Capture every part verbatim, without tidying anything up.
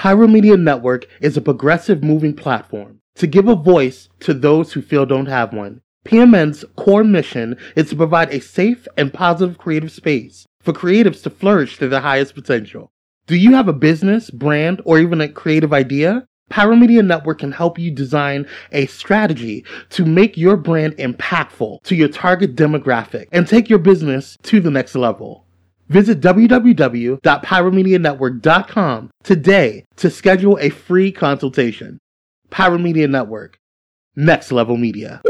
Pyromedia Network is a progressive moving platform to give a voice to those who feel don't have one. P M N's core mission is to provide a safe and positive creative space for creatives to flourish to their highest potential. Do you have a business, brand, or even a creative idea? Pyromedia Network can help you design a strategy to make your brand impactful to your target demographic and take your business to the next level. Visit w w w dot pyromedia network dot com today to schedule a free consultation. Pyromedia Network, next level media.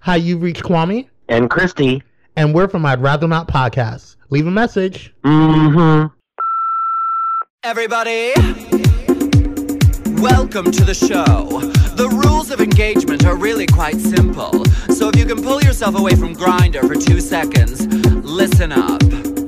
Hi, you've reached Kwame. And Christy. And we're from I'd Rather Not Podcast. Leave a message. Mm-hmm. Everybody, welcome to the show. The rules of engagement are really quite simple. So if you can pull yourself away from Grindr for two seconds, listen up.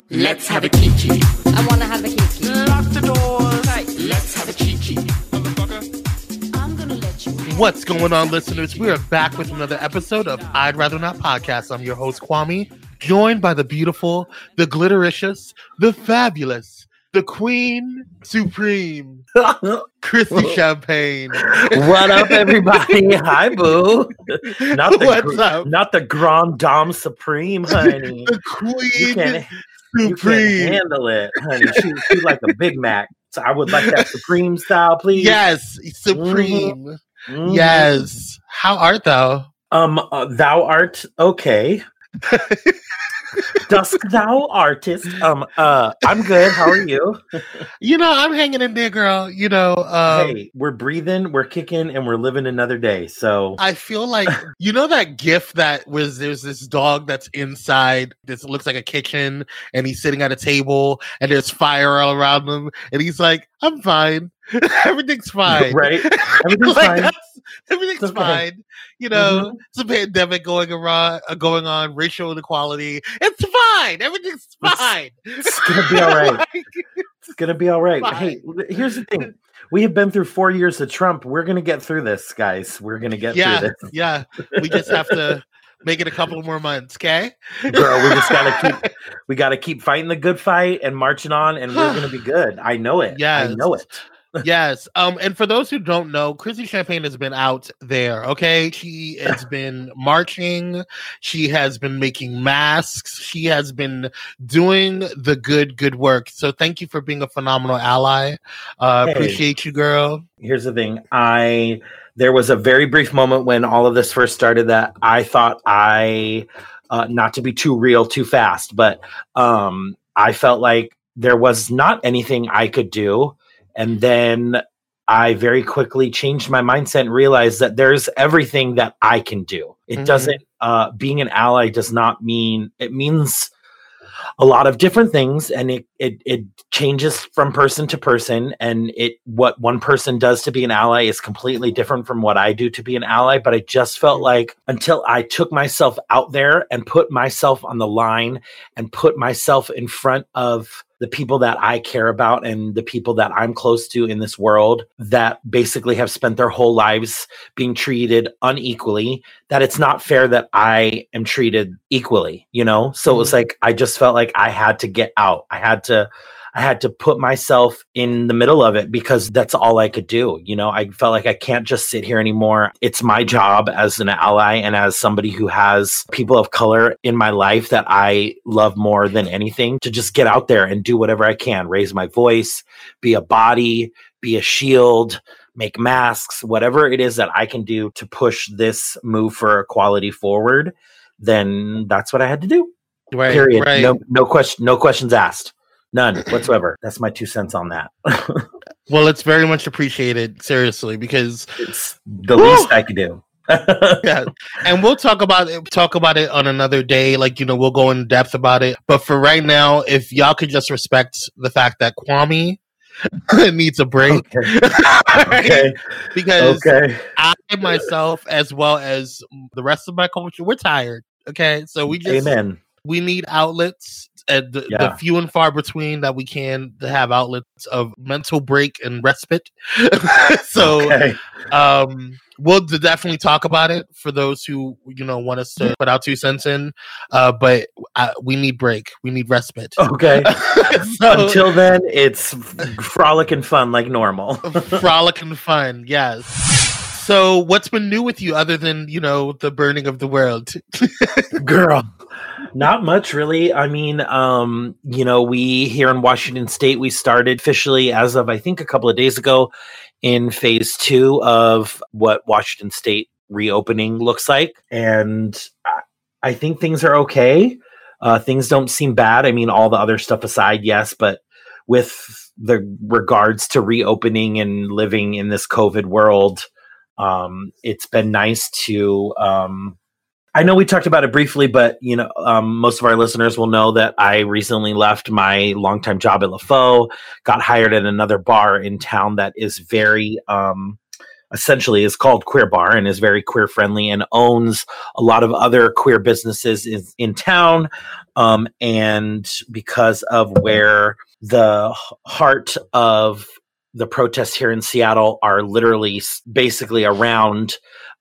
Let's have a kiki. I want to have a kiki. Lock the doors. Right. Let's have a kiki. Motherfucker. I'm going to let you. What's going on, listeners? We are back with another episode of I'd Rather Not Podcast. I'm your host, Kwame, joined by the beautiful, the glittericious, the fabulous, the Queen Supreme, Christy Champagne. What up, everybody? Hi, boo. Not the, What's up? Not the Grand Dame Supreme, honey. The Queen you can't, Supreme. You can't handle it, honey. She, she's like a Big Mac. So I would like that Supreme style, please. Yes, Supreme. Mm-hmm. Yes. How art thou? Um, uh, thou art okay. Dusk thou artist. Um uh I'm good. How are you? You know, I'm hanging in there, girl. You know, um, hey, we're breathing, we're kicking, and we're living another day. So I feel like you know that gif that was there's this dog that's inside this looks like a kitchen and he's sitting at a table and there's fire all around him and he's like, I'm fine. Everything's fine. Right? Everything's like, fine. Everything's okay. Fine. You know, mm-hmm. It's a pandemic going around, uh, going on, racial inequality. It's fine. Everything's fine. It's, it's going to be all right. Like, it's going to be all right. Fine. Hey, here's the thing. We have been through four years of Trump. We're going to get through this, guys. We're going to get yeah, through this. Yeah. We just have to make it a couple more months, okay? Girl, we just got to keep we got to keep fighting the good fight and marching on, and we're going to be good. I know it. Yes. I know it. Yes. Um, and for those who don't know, Christy Champagne has been out there, okay? She has been marching. She has been making masks. She has been doing the good, good work. So thank you for being a phenomenal ally. Uh, hey, appreciate you, girl. Here's the thing. I there was a very brief moment when all of this first started that I thought I, uh, not to be too real too fast, but um, I felt like there was not anything I could do. And then I very quickly changed my mindset and realized that there's everything that I can do. It mm-hmm. doesn't, uh, being an ally does not mean, it means a lot of different things. And it, it, it changes from person to person. And it, what one person does to be an ally is completely different from what I do to be an ally. But I just felt like until I took myself out there and put myself on the line and put myself in front of the people that I care about and the people that I'm close to in this world that basically have spent their whole lives being treated unequally, that it's not fair that I am treated equally, you know? So mm-hmm. it was like, I just felt like I had to get out. I had to, I had to put myself in the middle of it because that's all I could do. You know, I felt like I can't just sit here anymore. It's my job as an ally and as somebody who has people of color in my life that I love more than anything to just get out there and do whatever I can, raise my voice, be a body, be a shield, make masks, whatever it is that I can do to push this move for equality forward, then that's what I had to do. Right, period. Right. No, no question, no questions asked. None whatsoever. That's my two cents on that. Well, it's very much appreciated, seriously, because it's the woo! Least I could do. Yeah. And we'll talk about it, talk about it on another day. Like, you know, we'll go in depth about it. But for right now, if y'all could just respect the fact that Kwame needs a break. Okay. Right? Okay. Because okay. I myself, as well as the rest of my culture, we're tired. Okay. So we just, Amen. We need outlets. and the, yeah. the few and far between that we can to have outlets of mental break and respite. so okay. um, we'll definitely talk about it for those who, you know, want us to put our two cents in. Uh, but I, we need break. We need respite. Okay. so, Until then, it's frolic and fun like normal. frolic and fun. Yes. So what's been new with you other than, you know, the burning of the world? Girl, not much really. I mean, um, you know, we here in Washington State, we started officially as of, I think, a couple of days ago in phase two of what Washington State reopening looks like. And I think things are okay. Uh, things don't seem bad. I mean, all the other stuff aside, yes, but with the regards to reopening and living in this COVID world, Um, it's been nice to, um, I know we talked about it briefly, but you know, um, most of our listeners will know that I recently left my longtime job at LaFoe, got hired at another bar in town that is very, um, essentially is called Queer Bar and is very queer friendly and owns a lot of other queer businesses in, in town. Um, and because of where the heart of the protests here in Seattle are literally basically around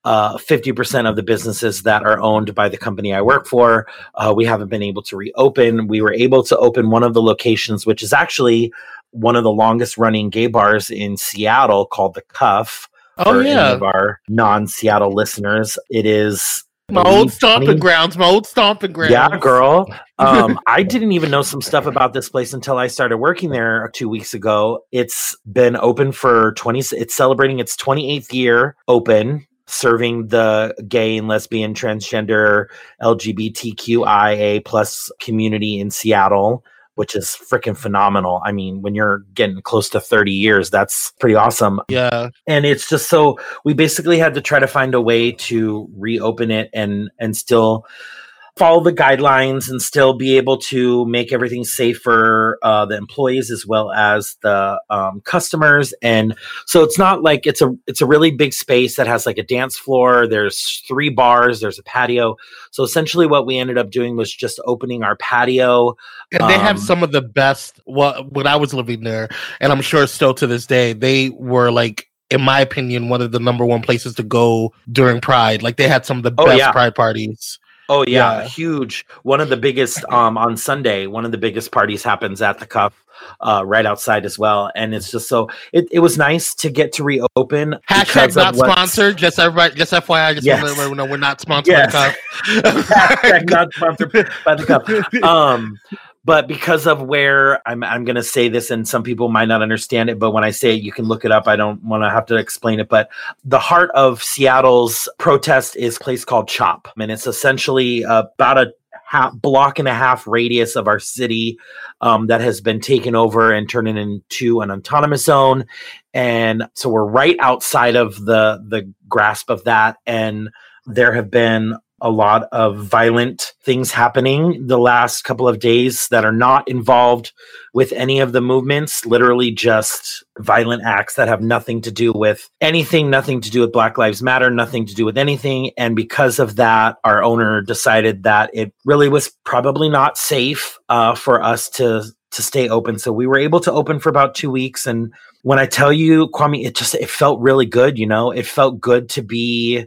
uh, fifty percent of the businesses that are owned by the company I work for. Uh, we haven't been able to reopen. We were able to open one of the locations, which is actually one of the longest running gay bars in Seattle called The Cuff. Oh, for yeah. any of our non-Seattle listeners. It is... My old stomping grounds, my old stomping grounds. Yeah, girl. Um, I didn't even know some stuff about this place until I started working there two weeks ago. It's been open for twenty, it's celebrating its twenty-eighth year open, serving the gay and lesbian, transgender, LGBTQIA plus community in Seattle, which is freaking phenomenal. I mean, when you're getting close to thirty years, that's pretty awesome. Yeah. And it's just so we basically had to try to find a way to reopen it and and still follow the guidelines and still be able to make everything safer, uh, the employees as well as the um, customers. And so it's not like it's a it's a really big space that has like a dance floor. There's three bars. There's a patio. So essentially, what we ended up doing was just opening our patio. And um, they have some of the best. Well, when I was living there, and I'm sure still to this day, they were like, in my opinion, one of the number one places to go during Pride. Like they had some of the best oh, yeah. Pride parties. Oh, yeah, yeah, huge. One of the biggest um, on Sunday, one of the biggest parties happens at the Cup uh, right outside as well. And it's just so it, it was nice to get to reopen. Hashtag not sponsored. Just, everybody, just F Y I, just yes. let everyone know we're not sponsored yes. by the Cup. Hashtag not sponsored by the Cup. Um, but because of where I'm, I'm going to say this, and some people might not understand it, but when I say it, you can look it up. I don't want to have to explain it. But the heart of Seattle's protest is a place called CHOP. And it's essentially about a half, block and a half radius of our city um, that has been taken over and turned into an autonomous zone. And so we're right outside of the the grasp of that. And there have been a lot of violent things happening the last couple of days that are not involved with any of the movements, literally just violent acts that have nothing to do with anything, nothing to do with Black Lives Matter, nothing to do with anything. And because of that, our owner decided that it really was probably not safe uh, for us to to stay open. So we were able to open for about two weeks. And when I tell you, Kwame, it just, it felt really good. You know, it felt good to be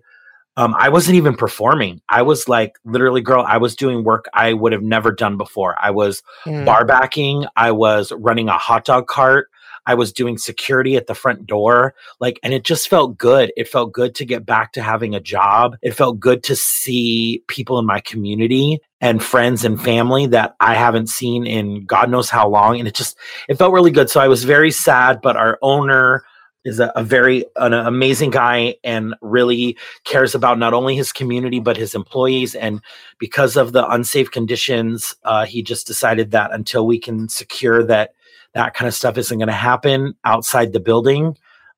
Um, I wasn't even performing. I was like, literally, girl, I was doing work I would have never done before. I was mm. bar backing. I was running a hot dog cart. I was doing security at the front door. Like, and it just felt good. It felt good to get back to having a job. It felt good to see people in my community and friends and family that I haven't seen in God knows how long. And it just, it felt really good. So I was very sad, but our owner is a, a very an amazing guy and really cares about not only his community, but his employees. And because of the unsafe conditions, uh, he just decided that until we can secure that that kind of stuff isn't going to happen outside the building,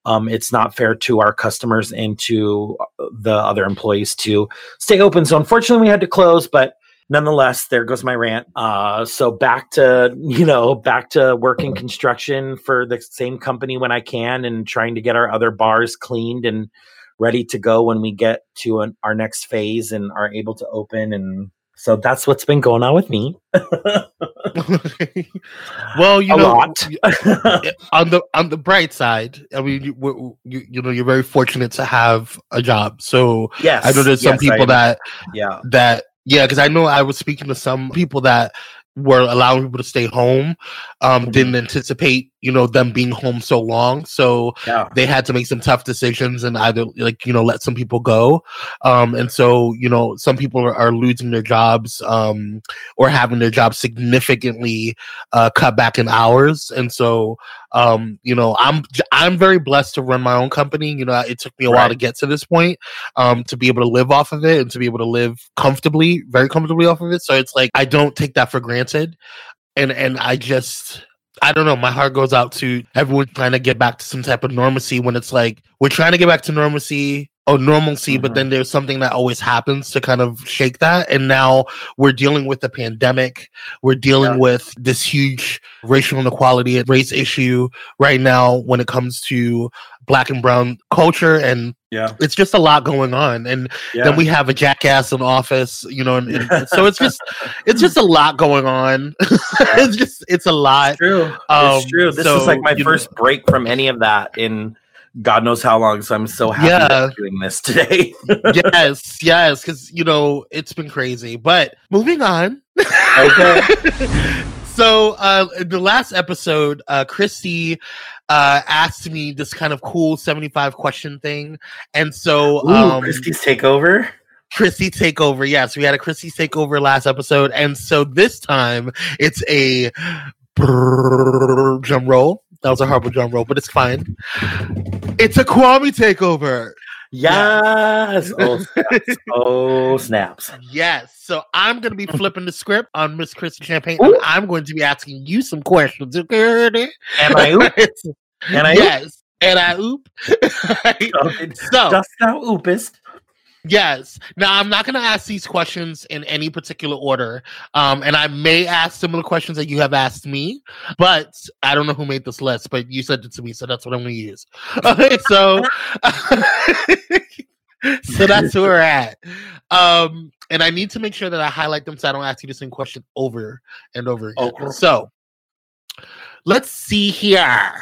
um, it's not fair to our customers and to the other employees to stay open. So unfortunately, we had to close, but nonetheless, there goes my rant. Uh, so back to, you know, back to working construction for the same company when I can and trying to get our other bars cleaned and ready to go when we get to an, our next phase and are able to open. And So that's what's been going on with me. Well, you a know, lot. on the on the bright side, I mean, you, you, you know, you're very fortunate to have a job. So yes, I know there's some yes, people that, yeah, that, yeah, because I know I was speaking to some people that were allowing people to stay home, um, mm-hmm. didn't anticipate, you know, them being home so long. So yeah. they had to make some tough decisions and either, like, you know, let some people go. Um, and so, you know, some people are, are losing their jobs, um, or having their jobs significantly uh, cut back in hours. And so, um, you know, I'm, I'm very blessed to run my own company. You know, it took me a right. while to get to this point, um, to be able to live off of it and to be able to live comfortably, very comfortably off of it. So it's like, I don't take that for granted. And, and I just, I don't know. My heart goes out to everyone trying to get back to some type of normalcy when it's like, we're trying to get back to normalcy or normalcy, mm-hmm. but then there's something that always happens to kind of shake that. And now we're dealing with the pandemic. We're dealing yeah. with this huge racial inequality and race issue right now when it comes to Black and brown culture. And yeah. it's just a lot going on. And yeah. then we have a jackass in office, you know, and, and so it's just, it's just a lot going on. it's just, it's a lot. It's true. Um, it's true. This so, is like my first know. break from any of that in God knows how long. So I'm so happy yeah. that I'm doing this today. yes. Yes. Cause you know, it's been crazy, but moving on. Okay. So uh, in the last episode, uh, Christy uh, asked me this kind of cool seventy-five question thing. And so... Ooh, um, Christy's Takeover? Christy Takeover, yes. We had a Christy's Takeover last episode. And so this time, it's a brrr, drum roll. That was a horrible drum roll, but it's fine. It's a Kwame Takeover. Yes. Oh snaps. oh, snaps. Yes. So I'm going to be flipping the script on Miss Christy Champagne. Ooh. And I'm going to be asking you some questions. Am I oop? And I yes. Oop? And I oop. So, dost thou oopest? Yes. Now, I'm not going to ask these questions in any particular order. Um, and I may ask similar questions that you have asked me, but I don't know who made this list, but you sent it to me, so that's what I'm going to use. Okay, so, so that's where we're at. Um, and I need to make sure that I highlight them so I don't ask you the same question over and over again. Okay. So, let's see here.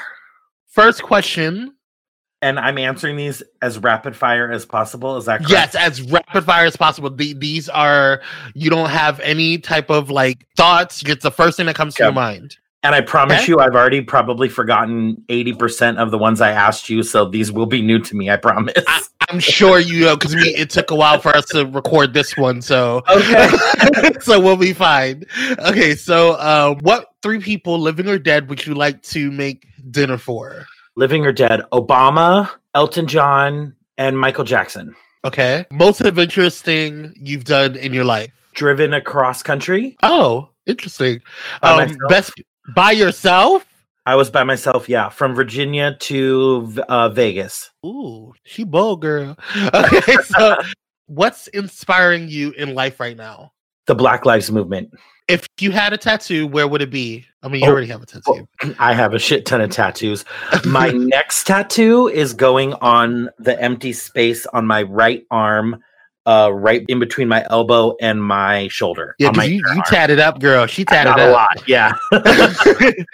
First question. And I'm answering these as rapid fire as possible. Is that correct? Yes, as rapid fire as possible. The, these are, you don't have any type of like thoughts. It's the first thing that comes okay. to your mind. And I promise okay? you, I've already probably forgotten eighty percent of the ones I asked you. So these will be new to me. I promise. I, I'm sure you know, because it took a while for us to record this one. So, okay. so we'll be fine. Okay. So uh, what three people, living or dead, would you like to make dinner for? Living or dead, Obama, Elton John, and Michael Jackson. Okay. Most adventurous thing you've done in your life? Driven across country. Oh, interesting. By um, best by yourself? I was by myself, yeah. From Virginia to uh, Vegas. Ooh, she bold, girl. Okay, so what's inspiring you in life right now? The Black Lives Movement. If you had a tattoo, where would it be? I mean, you oh, already have a tattoo. Oh, I have a shit ton of tattoos. My next tattoo is going on the empty space on my right arm, uh, right in between my elbow and my shoulder. Yeah, my you, you tatted up, girl. She tatted up. A lot, yeah.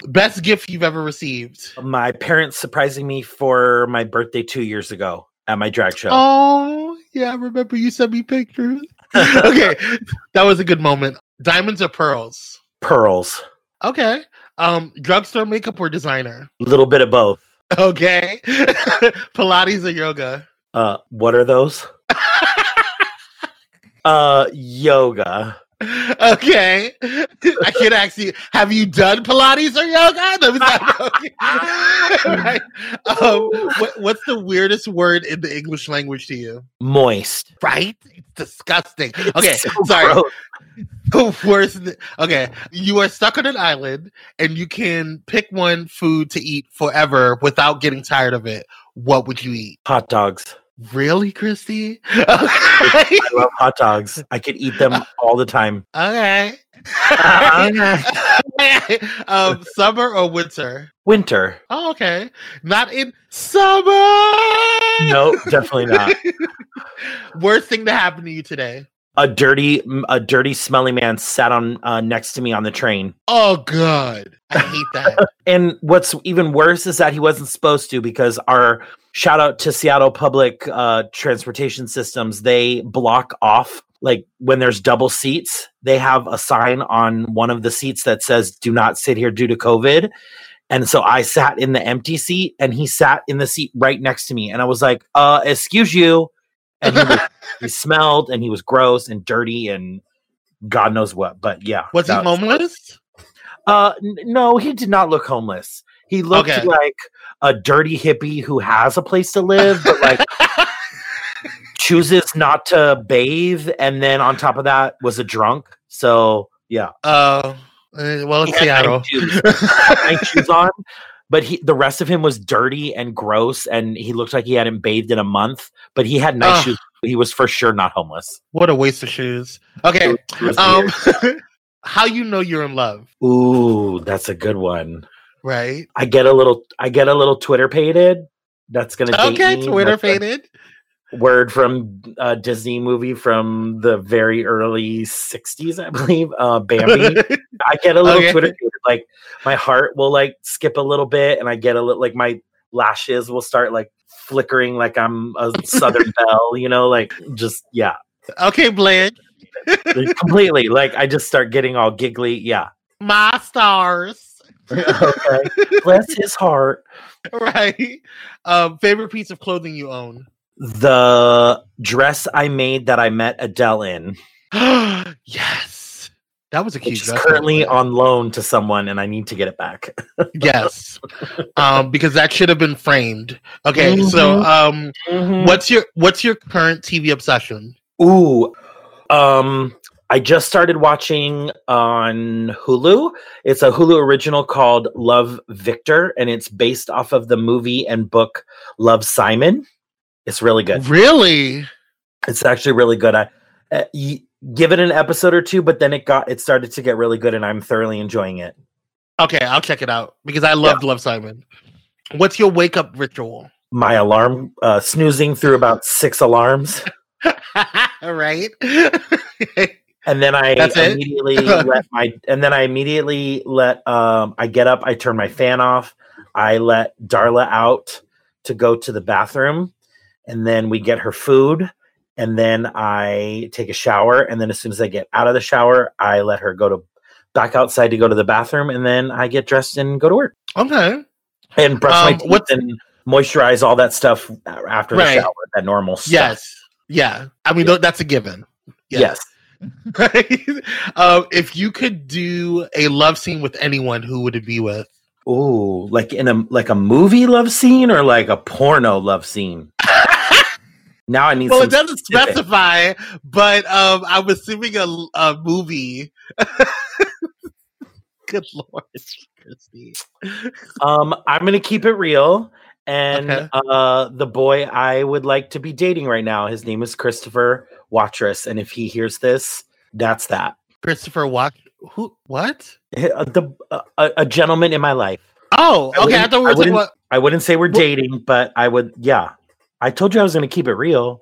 Best gift you've ever received? My parents surprising me for my birthday two years ago at my drag show. Oh, yeah, I remember you sent me pictures. Okay, that was a good moment. Diamonds or pearls? Pearls. Okay. Um, drugstore makeup or designer? A little bit of both. Okay. Pilates or yoga? Uh, what are those? uh, yoga. Okay. I could ask you, have you done Pilates or yoga? That was not okay. Right. Um, what, what's the weirdest word in the English language to you? Moist. Right? It's disgusting. Okay, it's so sorry. Gross. The worst. Okay, you are stuck on an island and you can pick one food to eat forever without getting tired of it. What would you eat? Hot dogs. Really, Christy? Okay. I love hot dogs. I could eat them all the time. Okay. Uh, okay. um, summer or winter? Winter. Oh, okay. Not in summer. No, definitely not. Worst thing to happen to you today? a dirty, a dirty, smelly man sat on uh, next to me on the train. Oh, God. I hate that. And what's even worse is that he wasn't supposed to, because our shout out to Seattle Public uh, Transportation Systems, they block off, like when there's double seats, they have a sign on one of the seats that says, do not sit here due to COVID. And so I sat in the empty seat and he sat in the seat right next to me. And I was like, uh, excuse you. And he, was, he smelled and he was gross and dirty and God knows what. But yeah. Was he homeless? Uh, n- no, he did not look homeless. He looked okay. like a dirty hippie who has a place to live, but like chooses not to bathe. And then on top of that was a drunk. So yeah. Uh, well, it's Seattle. I choose on. But he, the rest of him was dirty and gross, and he looked like he hadn't bathed in a month. But he had nice uh, shoes. He was for sure not homeless. What a waste of shoes. Okay. Um, how you know you're in love? Ooh, that's a good one. Right. I get a little. I get a little Twitter pated. That's gonna date okay. Me. Twitter pated. Word from a Disney movie from the very early sixties, I believe. Uh, Bambi. I get a little okay. Twitter pated. Like my heart will like skip a little bit, and I get a little like my lashes will start like flickering, like I'm a Southern belle, you know, like just yeah. Okay, Blanche. Completely. Like I just start getting all giggly. Yeah. My stars. Okay. Bless his heart. Right. Um, favorite piece of clothing you own? The dress I made that I met Adele in. Yes. That was a cute dress. It's currently on loan to someone and I need to get it back. Yes. Um, because that should have been framed. Okay, mm-hmm. so um mm-hmm. what's your what's your current T V obsession? Ooh. Um I just started watching on Hulu. It's a Hulu original called Love, Victor, and it's based off of the movie and book Love, Simon. It's really good. Really? It's actually really good. I uh, y- give it an episode or two, but then it got it started to get really good, and I'm thoroughly enjoying it. Okay, I'll check it out because I loved yeah. Love, Simon. What's your wake up ritual? My alarm uh, snoozing through about six alarms. Right. And then I That's immediately let my and then I immediately let um, I get up. I turn my fan off. I let Darla out to go to the bathroom. And then we get her food, and then I take a shower. And then as soon as I get out of the shower, I let her go to back outside to go to the bathroom. And then I get dressed and go to work. Okay. And brush um, my teeth what's... and moisturize, all that stuff after right. the shower, that normal stuff. Yes. Yeah. I mean, yeah. that's a given. Yes. yes. Right? Um, if you could do a love scene with anyone, who would it be with? Ooh, like in a like a movie love scene or like a porno love scene? Now I need. Well, it doesn't specific. specify, but um, I'm assuming a, a movie. Good Lord, Christy. Um, I'm gonna keep it real, and okay. uh, the boy I would like to be dating right now, his name is Christopher Watrous, and if he hears this, that's that. Christopher Wat? Who? What? Uh, the uh, a gentleman in my life. Oh, okay. I, I thought we were talking about. I wouldn't say we're dating, but I would. Yeah. I told you I was going to keep it real.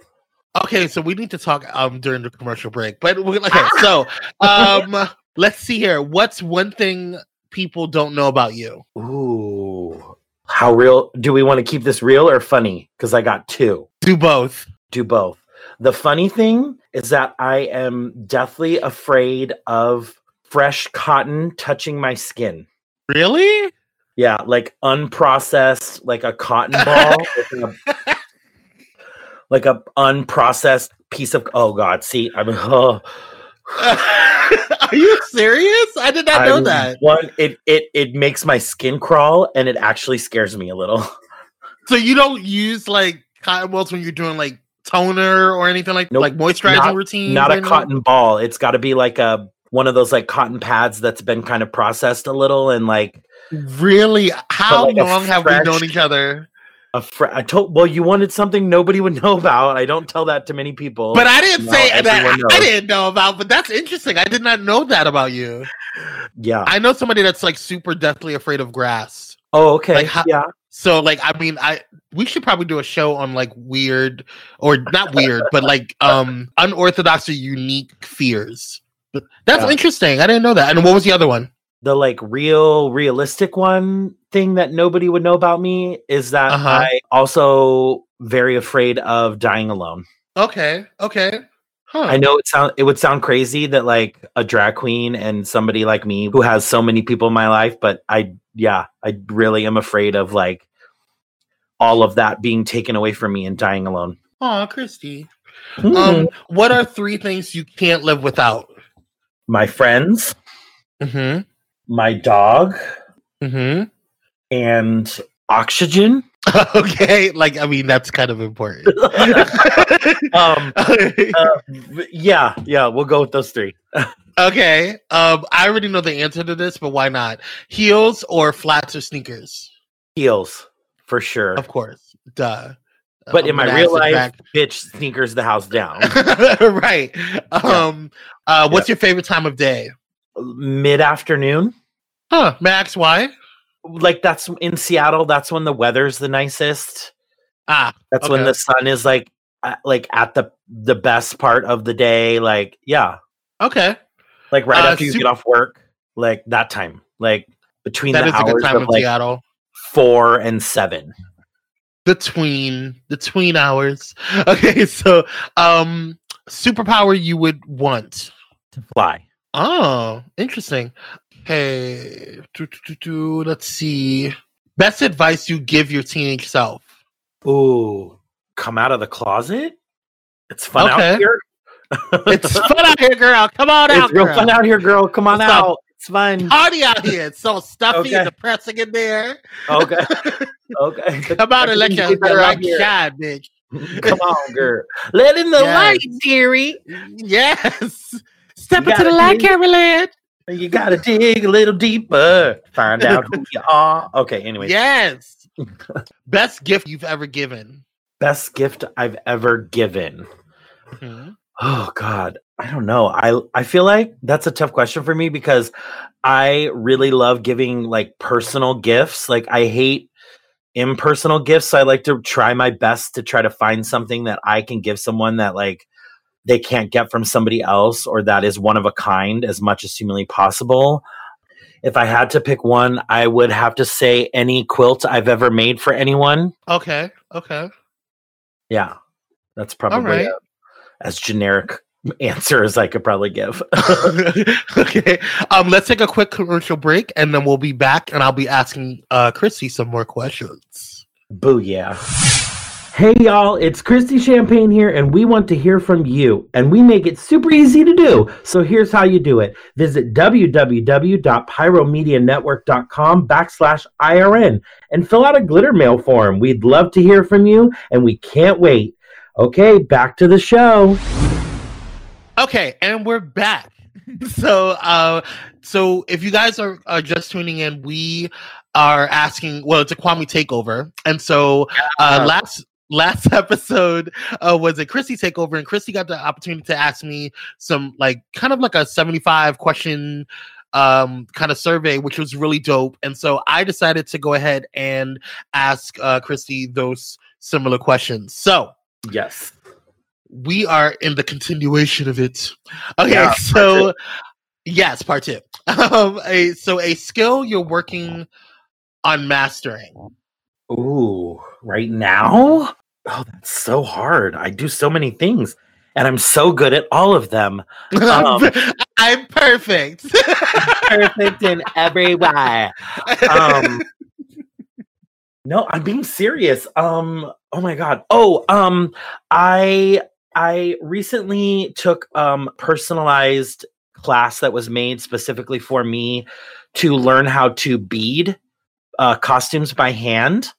Okay, so we need to talk um, during the commercial break. But we, okay, so um, let's see here. What's one thing people don't know about you? Ooh, how real? Do we want to keep this real or funny? Because I got two. Do both. Do both. The funny thing is that I am deathly afraid of fresh cotton touching my skin. Really? Yeah, like unprocessed, like a cotton ball. with a, Like a unprocessed piece of oh god, see, I mean, oh. Are you serious? I did not I'm, know that. One, it it it makes my skin crawl, and it actually scares me a little. So you don't use like cotton balls when you're doing like toner or anything like nope, like moisturizing not, routine. Not a anything? Cotton ball. It's got to be like a one of those like cotton pads that's been kind of processed a little and like. Really? How like long have fresh, we known each other? A fr- I told well, you wanted something nobody would know about. I don't tell that to many people. But I didn't say that knows. I didn't know about. But that's interesting. I did not know that about you. Yeah, I know somebody that's like super deathly afraid of grass. Oh, okay. Like, how, yeah. So, like, I mean, I we should probably do a show on, like, weird, or not weird, but, like, um, unorthodox or unique fears. That's yeah. interesting. I didn't know that. And what was the other one? The, like, real, realistic one thing that nobody would know about me is that uh-huh. I also very afraid of dying alone. Okay. Okay. Huh. I know it sound it would sound crazy that, like, a drag queen and somebody like me who has so many people in my life, but I, yeah, I really am afraid of, like, all of that being taken away from me and dying alone. Aw, Christy. Mm-hmm. Um, what are three things you can't live without? My friends. Mm-hmm. My dog. Mm-hmm. And oxygen. Okay, like, I mean, that's kind of important. um, uh, yeah, yeah, we'll go with those three. Okay, um, I already know the answer to this, but why not? Heels or flats or sneakers? Heels, for sure. Of course, duh. But um, in my real life, back. bitch, sneakers the house down. Right. Um, yeah. uh, what's yeah. your favorite time of day? Mid-afternoon. Huh, Max, why? Like, that's in Seattle. That's when the weather's the nicest. Ah, that's okay. When the sun is like, uh, like at the the best part of the day. Like, yeah, okay. Like right uh, after you super- get off work, like that time, like between that the is hours a good time of, of like, Seattle, four and seven. Between the tween hours. Okay, so um, superpower you would want to fly. Oh, interesting. Hey, do, do, do, do, let's see. Best advice you give your teenage self? Ooh, come out of the closet. It's fun okay. out here. It's fun out here, girl. Come on it's out, It's real girl. fun out here, girl. Come on it's out. Fun. It's fun. Party out here. It's so stuffy okay. and depressing in there. Okay. Okay. Come out and let your light shine, bitch. Come on, girl. Let in the yes. light, dearie. Yes. Step into the light, Caroline. You gotta dig a little deeper. Find out who you are. Okay, anyway. Yes. Best gift you've ever given. Best gift I've ever given. Mm-hmm. Oh, God. I don't know. I, I feel like that's a tough question for me because I really love giving, like, personal gifts. Like, I hate impersonal gifts. So I like to try my best to try to find something that I can give someone that, like, they can't get from somebody else, or that is one of a kind as much as humanly possible. If I had to pick one, I would have to say any quilt I've ever made for anyone. Okay. Okay. Yeah. That's probably right. a, as generic answer as I could probably give. Okay. Um, let's take a quick commercial break and then we'll be back and I'll be asking uh, Chrissy some more questions. Booyah. Hey y'all, it's Christy Champagne here, and we want to hear from you, and we make it super easy to do. So here's how you do it. Visit www.pyromedianetwork.com backslash IRN and fill out a glitter mail form. We'd love to hear from you, and we can't wait. Okay, back to the show. Okay, and we're back. So, uh, so if you guys are, are just tuning in, we are asking, well, it's a Kwame takeover. And so uh, last... Last episode uh, was a Chrissy takeover, and Chrissy got the opportunity to ask me some, like, kind of like a seventy-five question um, kind of survey, which was really dope. And so I decided to go ahead and ask uh, Chrissy those similar questions. So yes, we are in the continuation of it. Okay, yeah, so part yes, part two. Um, a, so a skill you're working on mastering. Ooh, right now? Oh, that's so hard. I do so many things, and I'm so good at all of them. Um, I'm perfect. Perfect in every way. Um, no, I'm being serious. Um, oh my God. Oh, um, I I recently took um personalized class that was made specifically for me to learn how to bead. Uh, costumes by hand.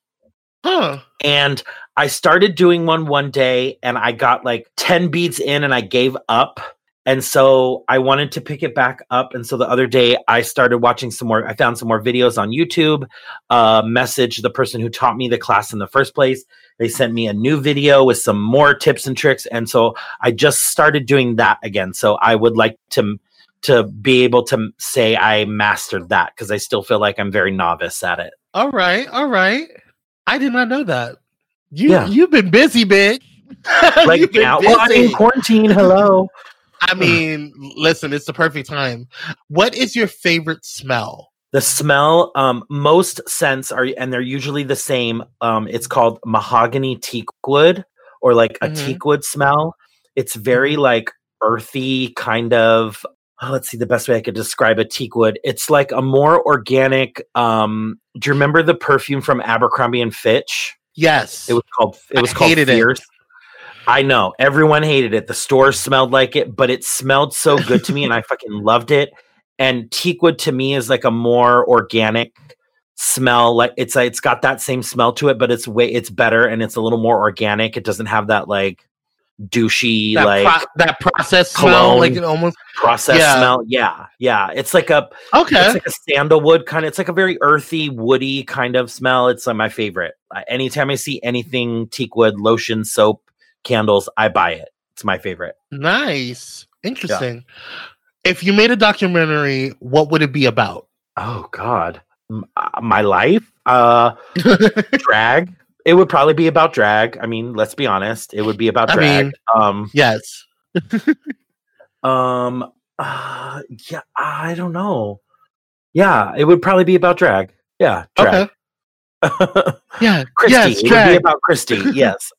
Huh. And I started doing one one day and I got like ten beads in and I gave up. And so I wanted to pick it back up. And so the other day I started watching some more. I found some more videos on YouTube, uh, messaged the person who taught me the class in the first place. They sent me a new video with some more tips and tricks. And so I just started doing that again. So I would like to to be able to say I mastered that, because I still feel like I'm very novice at it. All right. All right. I did not know that. You yeah. you've been busy, bitch. Like now, well, I mean, quarantine. Hello. I mean, listen, it's the perfect time. What is your favorite smell? The smell, um, most scents are, and they're usually the same. Um, it's called mahogany teak wood, or like a mm-hmm. teak wood smell. It's very like earthy, kind of. Oh, let's see the best way I could describe a teak wood. It's like a more organic. Um, do you remember the perfume from Abercrombie and Fitch? Yes, it was called. It was I called Fierce. It. I know everyone hated it. The store smelled like it, but it smelled so good to me, and I fucking loved it. And teakwood to me is like a more organic smell. Like it's it's got that same smell to it, but it's way it's better and it's a little more organic. It doesn't have that like douchey that like pro- that process smell, like it almost process yeah. smell. Yeah, yeah. It's like a okay. It's like a sandalwood kind of. It's like a very earthy, woody kind of smell. It's like my favorite. Uh, anytime I see anything teakwood, lotion, soap, candles, I buy it. It's my favorite. Nice. Interesting. Yeah. If you made a documentary, what would it be about? Oh God. M- my life? Uh, drag. It would probably be about drag. I mean, let's be honest. It would be about I drag. Mean, um, yes. um, uh, yeah, I don't know. Yeah, it would probably be about drag. Yeah, drag. Okay. yeah, Christy. Yes, it would be about Christy. Yes.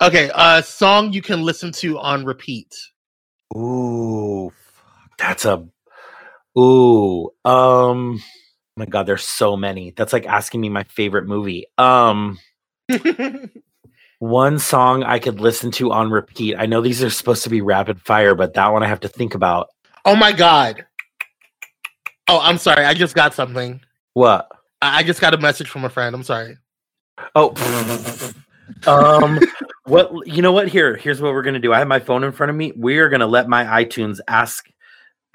Okay. A uh, song you can listen to on repeat. Ooh, that's a. Ooh, um, my God, there's so many. That's like asking me my favorite movie. Um, one song I could listen to on repeat. I know these are supposed to be rapid fire, but that one I have to think about. Oh my God. Oh, I'm sorry. I just got something. What? I just got a message from a friend. I'm sorry. Oh, um, what? You know what? Here, here's what we're gonna do. I have my phone in front of me. We are gonna let my iTunes ask.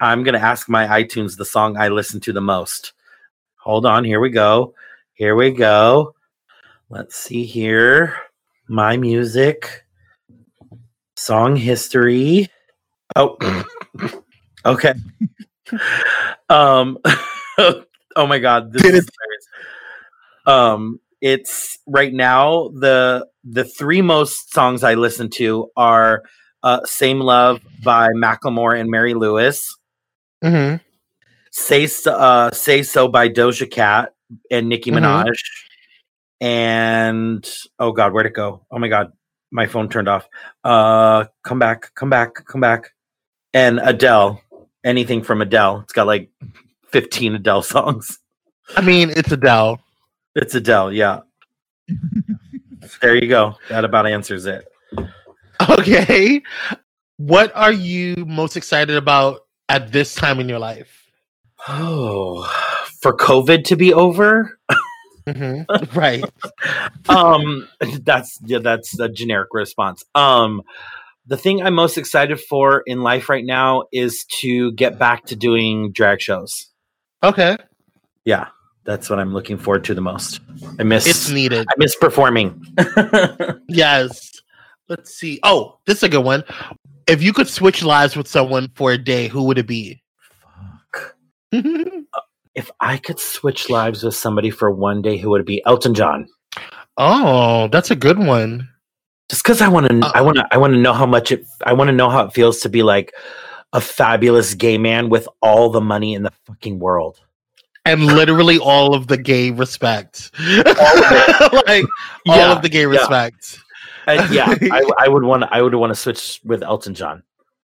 I'm gonna ask my iTunes the song I listen to the most. Hold on. Here we go. Here we go. Let's see here. My music, song history. Oh, okay. um. Oh my God! This is um, it's right now the the three most songs I listen to are uh, "Same Love" by Macklemore and Mary Lewis, mm-hmm. "Say So," uh, "Say So" by Doja Cat and Nicki Minaj, mm-hmm. and oh God, where'd it go? Oh my God, my phone turned off. Uh, come back, come back, come back, and Adele. Anything from Adele? It's got like fifteen Adele songs. I mean, it's Adele. It's Adele, yeah. There you go. That about answers it. Okay. What are you most excited about at this time in your life? Oh, for COVID to be over? Mm-hmm. Right. um, that's yeah, that's a generic response. Um, the thing I'm most excited for in life right now is to get back to doing drag shows. Okay. Yeah, that's what I'm looking forward to the most. I miss it's needed. I miss performing. Yes. Let's see. Oh, this is a good one. If you could switch lives with someone for a day, who would it be? Fuck. If I could switch lives with somebody for one day, who would it be? Elton John. Oh, that's a good one. Just because I want to, uh, I want to, I want to know how much it. I want to know how it feels to be like a fabulous gay man with all the money in the fucking world. And literally all of the gay respect. All of it. Like, yeah, all of the gay yeah. respect. And yeah, I, I would want I would want to switch with Elton John.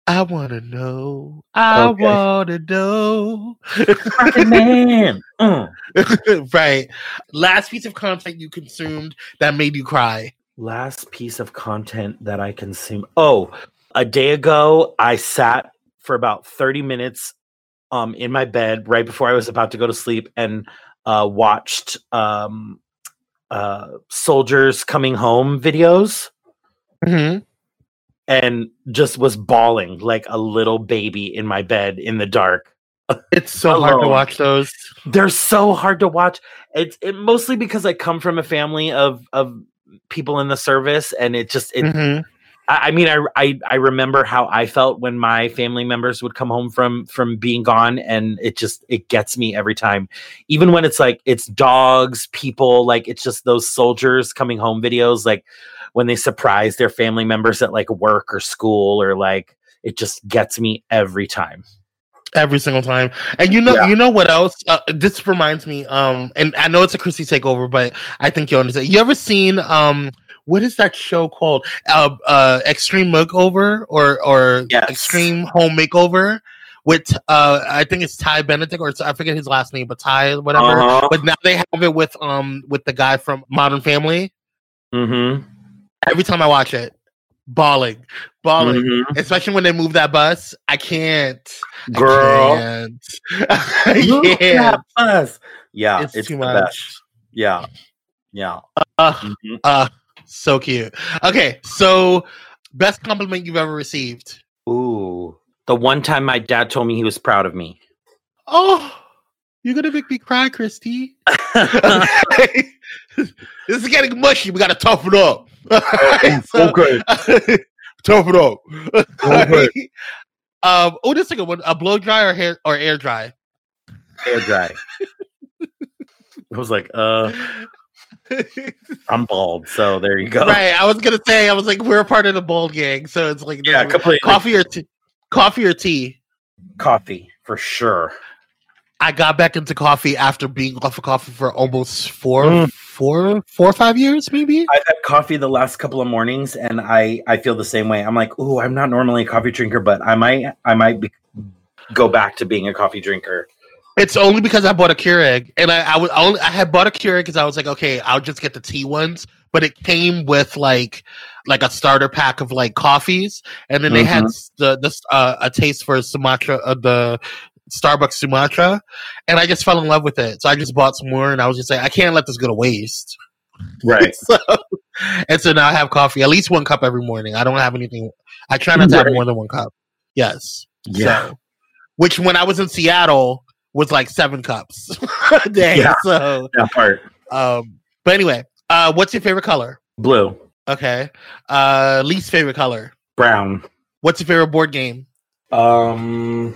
I want to know. I okay. want to know. Fucking man. Mm. Right. Last piece of content you consumed that made you cry. Last piece of content that I consumed. Oh, a day ago, I sat for about thirty minutes um, in my bed right before I was about to go to sleep and uh, watched um, uh, soldiers coming home videos, mm-hmm. and just was bawling like a little baby in my bed in the dark. It's so hard to watch those. They're so hard to watch. It's it, mostly because I come from a family of, of people in the service, and it just... It, mm-hmm. I, I mean, I, I, I remember how I felt when my family members would come home from, from being gone. And it just, it gets me every time, even when it's like, it's dogs, people, like, it's just those soldiers coming home videos. Like when they surprise their family members at like work or school or like, it just gets me every time. Every single time. And you know, yeah. you know what else? Uh, this reminds me, um, and I know it's a Chrissy takeover, but I think you understand. You ever seen, um, what is that show called? Uh, uh, Extreme Makeover or, or yes. Extreme Home Makeover with, uh, I think it's Ty Benedict or I forget his last name, but Ty, whatever. Uh-huh. But now they have it with, um, with the guy from Modern Family. Mm-hmm. Every time I watch it. Bawling, bawling, mm-hmm. especially when they move that bus. I can't, girl. I can't. I can't. Bus. Yeah, it's, it's too much. Best. Yeah, yeah. Uh, mm-hmm. uh, so cute. Okay, so best compliment you've ever received? Ooh, the one time my dad told me he was proud of me. Oh, you're gonna make me cry, Christy. This is getting mushy. We gotta toughen up. so, okay. Tough it up. Okay. Um, oh, this is a good one. A blow dry or hair or air dry? Air dry. I was like, uh, I'm bald, so there you go. Right. I was gonna say, I was like, we're part of the bald gang, so it's like, yeah, completely. Coffee or tea? Coffee or tea? Coffee for sure. I got back into coffee after being off of coffee for almost four, mm. four, four or five years, maybe. I've had coffee the last couple of mornings, and I, I feel the same way. I'm like, ooh, I'm not normally a coffee drinker, but I might I might be, go back to being a coffee drinker. It's only because I bought a Keurig, and I I, was only, I had bought a Keurig because I was like, okay, I'll just get the tea ones, but it came with like like a starter pack of like coffees, and then they mm-hmm. had the the uh, a taste for Sumatra of uh, the. Starbucks Sumatra, and I just fell in love with it. So I just bought some more, and I was just like, I can't let this go to waste. Right. so, and so now I have coffee, at least one cup every morning. I don't have anything. I try not to right. have more than one cup. Yes. Yeah. So, which when I was in Seattle was like seven cups a day. Yeah. So that part. Um, but anyway, uh, what's your favorite color? Blue. Okay. Uh, least favorite color? Brown. What's your favorite board game? Um.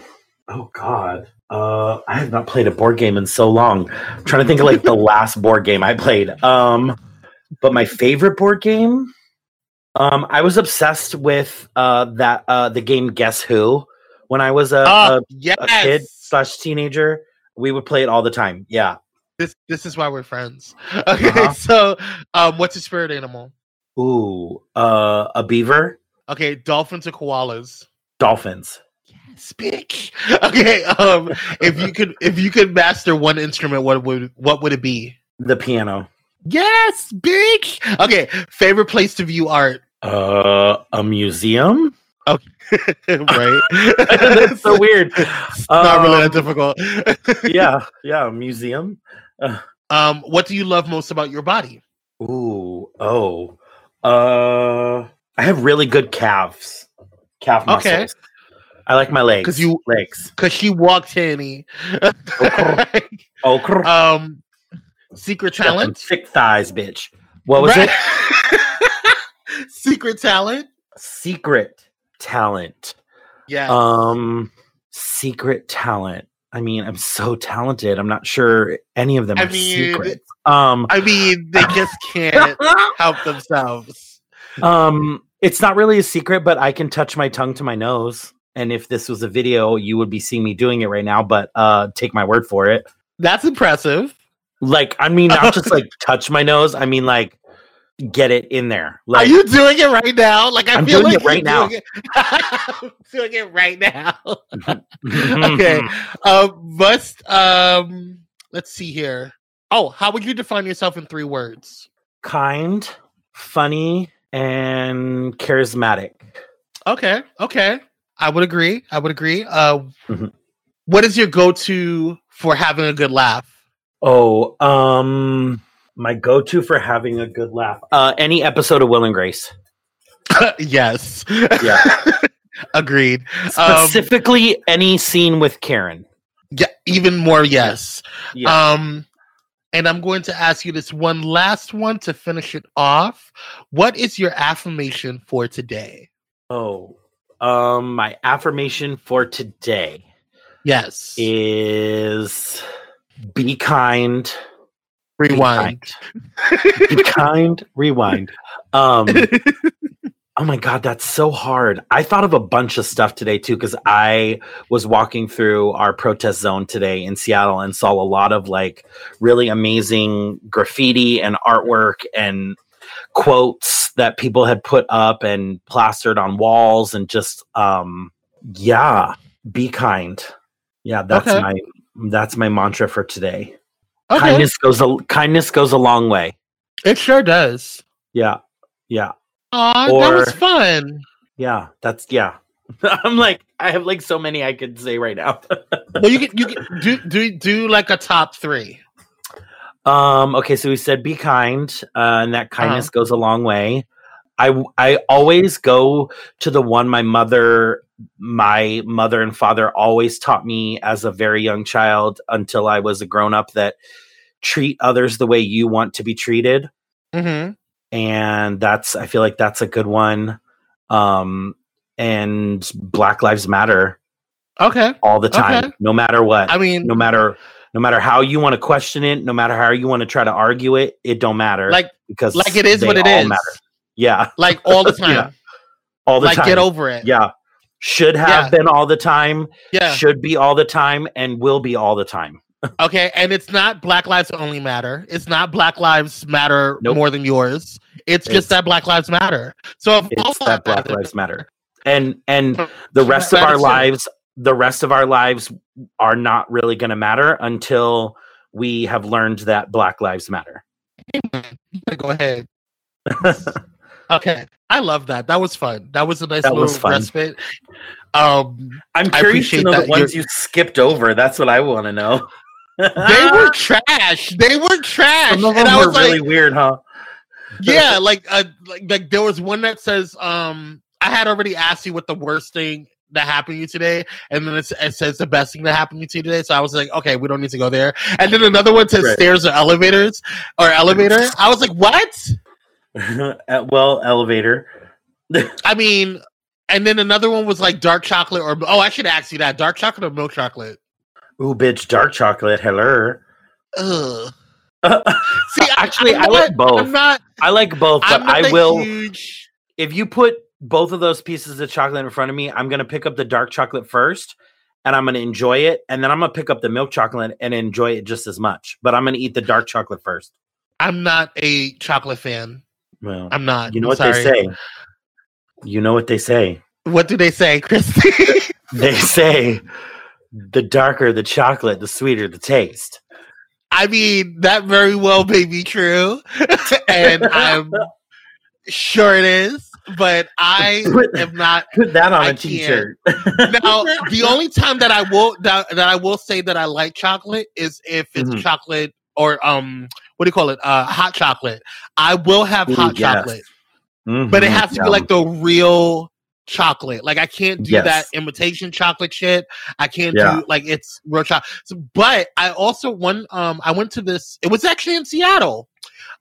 Oh, God. Uh, I have not played a board game in so long. I'm trying to think of, like, the last board game I played. Um, but my favorite board game? Um, I was obsessed with uh, that uh, the game Guess Who when I was a, oh, a, yes. a kid slash teenager. We would play it all the time. Yeah. This this is why we're friends. Okay, uh-huh. so um, what's your spirit animal? Ooh, uh, a beaver. Okay, dolphins or koalas? Dolphins. Speak. Okay. Um, if you could, if you could master one instrument, what would what would it be? The piano. Yes, big. Okay. Favorite place to view art? Uh, a museum. Okay. right. That's so weird. It's um, not really that difficult. yeah. Yeah. A museum. Uh, um. What do you love most about your body? Ooh. Oh. Uh. I have really good calves. Calf muscles. Okay. I like my legs. Cause you legs. Cause she walked Henny. Okay. okay. Um, secret talent. Thick thighs, bitch. What was right. it? secret talent. Secret talent. Yeah. Um, secret talent. I mean, I'm so talented. I'm not sure any of them I are mean, secrets. Um, I mean, they just can't help themselves. Um, it's not really a secret, but I can touch my tongue to my nose. And if this was a video, you would be seeing me doing it right now, but uh, take my word for it. That's impressive. Like, I mean, not just like touch my nose. I mean, like, get it in there. Like, are you doing it right now? Like, I I'm feel doing like it right now. Doing it. I'm doing it right now. okay. Uh, must, um, let's see here. Oh, how would you define yourself in three words? Kind, funny, and charismatic. Okay. Okay. I would agree. I would agree. Uh, mm-hmm. What is your go-to for having a good laugh? Oh, um, my go-to for having a good laugh. Uh, any episode of Will and Grace. yes. Yeah. Agreed. Specifically, um, any scene with Karen. Yeah. Even more. Yes. Yeah. Um, And I'm going to ask you this one last one to finish it off. What is your affirmation for today? Oh, um, my affirmation for today. Yes. Is be kind. Rewind. Be kind, be kind rewind. Um, oh my God, that's so hard. I thought of a bunch of stuff today too, because I was walking through our protest zone today in Seattle and saw a lot of like really amazing graffiti and artwork and quotes that people had put up and plastered on walls and just, um, yeah, be kind. Yeah, that's okay. my that's my mantra for today. Okay. Kindness goes a, kindness goes a long way. It sure does. Yeah, yeah. Aw, that was fun. Yeah, that's yeah. I'm like, I have like so many I could say right now. Well, you can you can do do do like a top three. Um. Okay, so we said be kind, uh, and that kindness uh-huh. goes a long way. I I always go to the one my mother. My mother and father always taught me as a very young child until I was a grown up that treat others the way you want to be treated. Mm-hmm. And that's, I feel like that's a good one. Um, and Black Lives Matter. Okay. All the time, okay. No matter what. I mean, no matter, no matter how you want to question it, no matter how you want to try to argue it, it don't matter. Like, because like it is what it is. Matter. Yeah. Like all the time. Yeah. All the like, time. Like get over it. Yeah. Should have yeah. been all the time, yeah. should be all the time, and will be all the time. Okay, and it's not Black Lives Only Matter. It's not Black Lives Matter nope. more than yours. It's, it's just that Black Lives Matter. So if it's all that Black Lives Matter. And and the rest of our lives, the rest of our lives are not really going to matter until we have learned that Black Lives Matter. Go ahead. Okay, I love that. That was fun. That was a nice that little respite. Um, I'm curious to know the ones you skipped over. That's what I want to know. They were trash. They were trash. Some of them and I were was really like, weird, huh? Yeah, like, uh, like like there was one that says, um, I had already asked you what the worst thing that happened to you today, and then it, it says the best thing that happened to you today. So I was like, okay, we don't need to go there. And then another one says right. stairs or elevators or elevator. I was like, what? Well, elevator. I mean, and then another one was like dark chocolate or oh, I should ask you that. Dark chocolate or milk chocolate? Ooh, bitch, dark chocolate. Hello. Ugh. See, actually, I, I like both. I'm not, I like both, but I will. Huge... If you put both of those pieces of chocolate in front of me, I'm gonna pick up the dark chocolate first, and I'm gonna enjoy it, and then I'm gonna pick up the milk chocolate and enjoy it just as much. But I'm gonna eat the dark chocolate first. I'm not a chocolate fan. Well, I'm not. You know what sorry. they say. You know what they say. What do they say, Christy? They say the darker the chocolate, the sweeter the taste. I mean, that very well may be true. And I'm sure it is. But I put, am not. Put that on I a t-shirt. Now, the only time that I will that, that I will say that I like chocolate is if it's mm-hmm. chocolate or um. What do you call it? Uh, hot chocolate. I will have hot yes. chocolate, mm-hmm. but it has to yeah. be like the real chocolate. Like I can't do yes. that imitation chocolate shit. I can't yeah. do like it's real chocolate. So, but I also one um I went to this. It was actually in Seattle.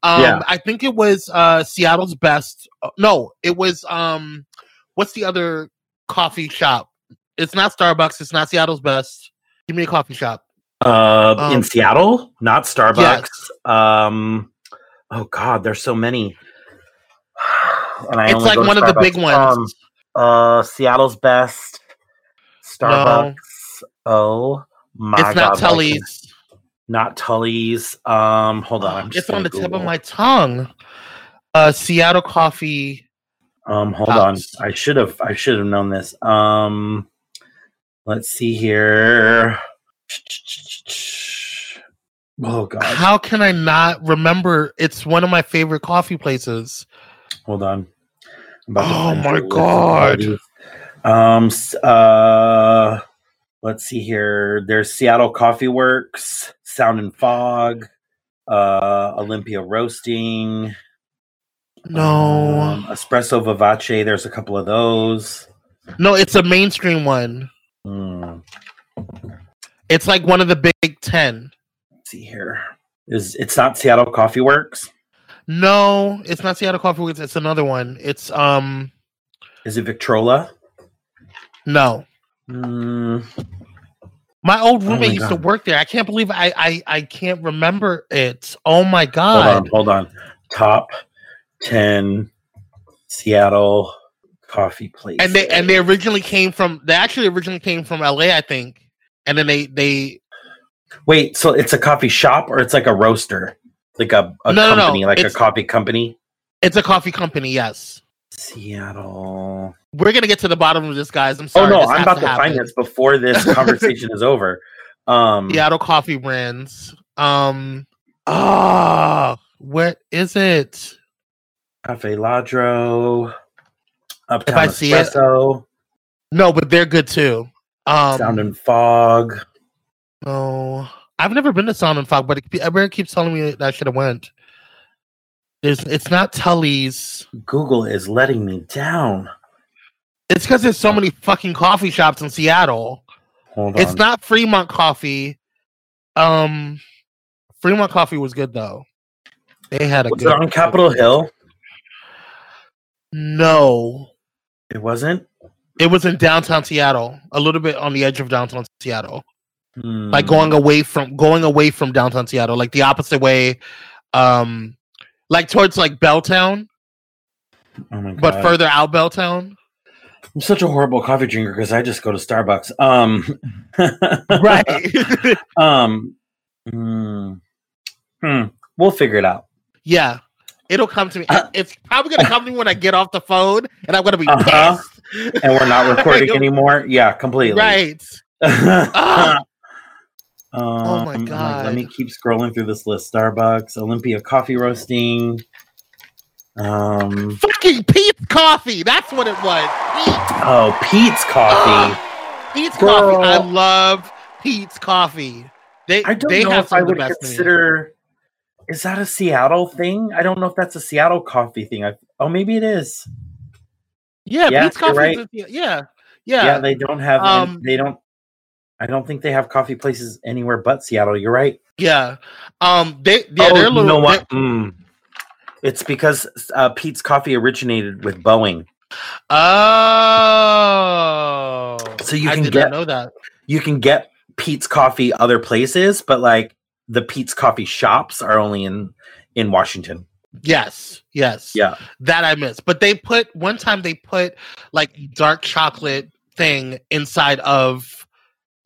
Um, yeah. I think it was uh Seattle's best. Uh, no, it was um what's the other coffee shop? It's not Starbucks. It's not Seattle's best. Give me a coffee shop. Uh, um, in Seattle, not Starbucks. Yes. Um, oh God, there's so many. And I it's like one Starbucks. Of the big ones. Um, uh, Seattle's best. Starbucks. No. Oh my God! It's not God, Tully's. Not Tully's. Um, hold on. I'm just it's on the Google. Tip of my tongue. Uh, Seattle coffee. Um, hold Pops. On. I should have. I should have known this. Um, let's see here. Oh God! How can I not remember? It's one of my favorite coffee places. Hold on. I'm about oh my God! Um. Uh. Let's see here. There's Seattle Coffee Works, Sound and Fog, uh, Olympia Roasting. No. Um, Espresso Vivace. There's a couple of those. No, it's a mainstream one. Hmm. It's like one of the big ten. Let's see here. Is it's not Seattle Coffee Works? No, it's not Seattle Coffee Works. It's another one. It's um. Is it Victrola? No. Mm. My old roommate oh my used to work there. I can't believe I, I I can't remember it. Oh my god! Hold on, hold on. Top ten Seattle coffee place. And they and they originally came from. They actually originally came from L A, I think. And then they they. Wait, so it's a coffee shop or it's like a roaster? Like a, a no, company, no, no. like it's, a coffee company? It's a coffee company, yes. Seattle. We're going to get to the bottom of this, guys. I'm sorry. Oh, no, I'm about to, to find this before this conversation is over. Um, Seattle Coffee Brands. Um, oh, what is it? Cafe Ladro. Uptown if I see Espresso. It. No, but they're good too. Um, Sound and Fog. Oh, I've never been to Sound and Fog, but everybody keeps telling me that I should have went. There's, it's not Tully's. Google is letting me down. It's because there's so many fucking coffee shops in Seattle. Hold on. It's not Fremont Coffee. Um, Fremont Coffee was good though. They had a was good. Was it on Capitol Hill? No, it wasn't. It was in downtown Seattle, a little bit on the edge of downtown Seattle. Hmm. Like going away from going away from downtown Seattle, like the opposite way, um, like towards like Belltown, oh my God. But further out Belltown. I'm such a horrible coffee drinker because I just go to Starbucks. Um, right. um, mm, hmm, we'll figure it out. Yeah, it'll come to me. Uh, it's probably gonna come to me when I get off the phone, and I'm gonna be uh-huh. pissed. And we're not recording anymore. Yeah, completely. Right. uh. Um, oh my God. Like, let me keep scrolling through this list. Starbucks, Olympia Coffee Roasting. Um, Fucking Pete's Coffee. That's what it was. Pete's. Oh, Pete's Coffee. Uh, Pete's Girl. Coffee. I love Pete's Coffee. They, I don't they know have if I would consider... Is that a Seattle thing? I don't know if that's a Seattle coffee thing. I, oh, maybe it is. Yeah, yeah Pete's Coffee. Right. Is, yeah, yeah. Yeah, they don't have... Um, they don't... I don't think they have coffee places anywhere but Seattle. You're right. Yeah. Um, they, yeah, oh, they're a little, you know what? They, mm. It's because uh, Pete's Coffee originated with Boeing. Oh. So you can I didn't get, know that. You can get Pete's Coffee other places, but like the Pete's Coffee shops are only in, in Washington. Yes. Yes. Yeah. That I miss. But they put, one time they put like dark chocolate thing inside of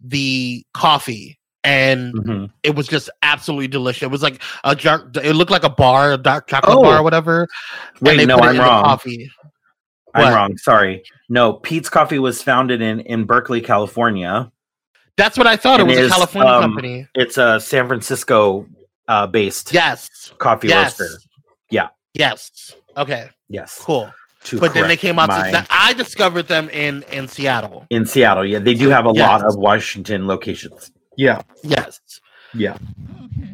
the coffee and mm-hmm. it was just absolutely delicious. It was like a dark, it looked like a bar, a dark chocolate oh. bar or whatever. Wait, no, I'm wrong. Coffee. I'm what? wrong. Sorry. No, Pete's Coffee was founded in, in Berkeley, California. That's what I thought. And it was is, a California um, company. It's a San Francisco uh, based yes. coffee yes. roaster. Yeah. Yes. Okay. Yes. Cool. But then they came out my... to... I discovered them in, in Seattle. In Seattle, yeah. They do have a yes. lot of Washington locations. Yeah. Yes. Yeah. Okay.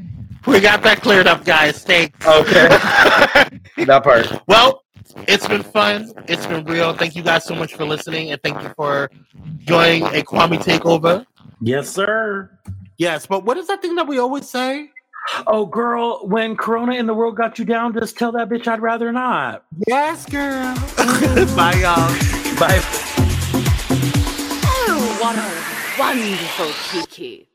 We got that cleared up, guys. Thanks. Okay. That part. Well, it's been fun. It's been real. Thank you guys so much for listening, and thank you for joining a Kwame Takeover. Yes, sir. Yes, but what is that thing that we always say? Oh, girl, when Corona in the world got you down, just tell that bitch I'd rather not. Yes, girl. Bye, y'all. Bye. Oh, what a wonderful Kiki.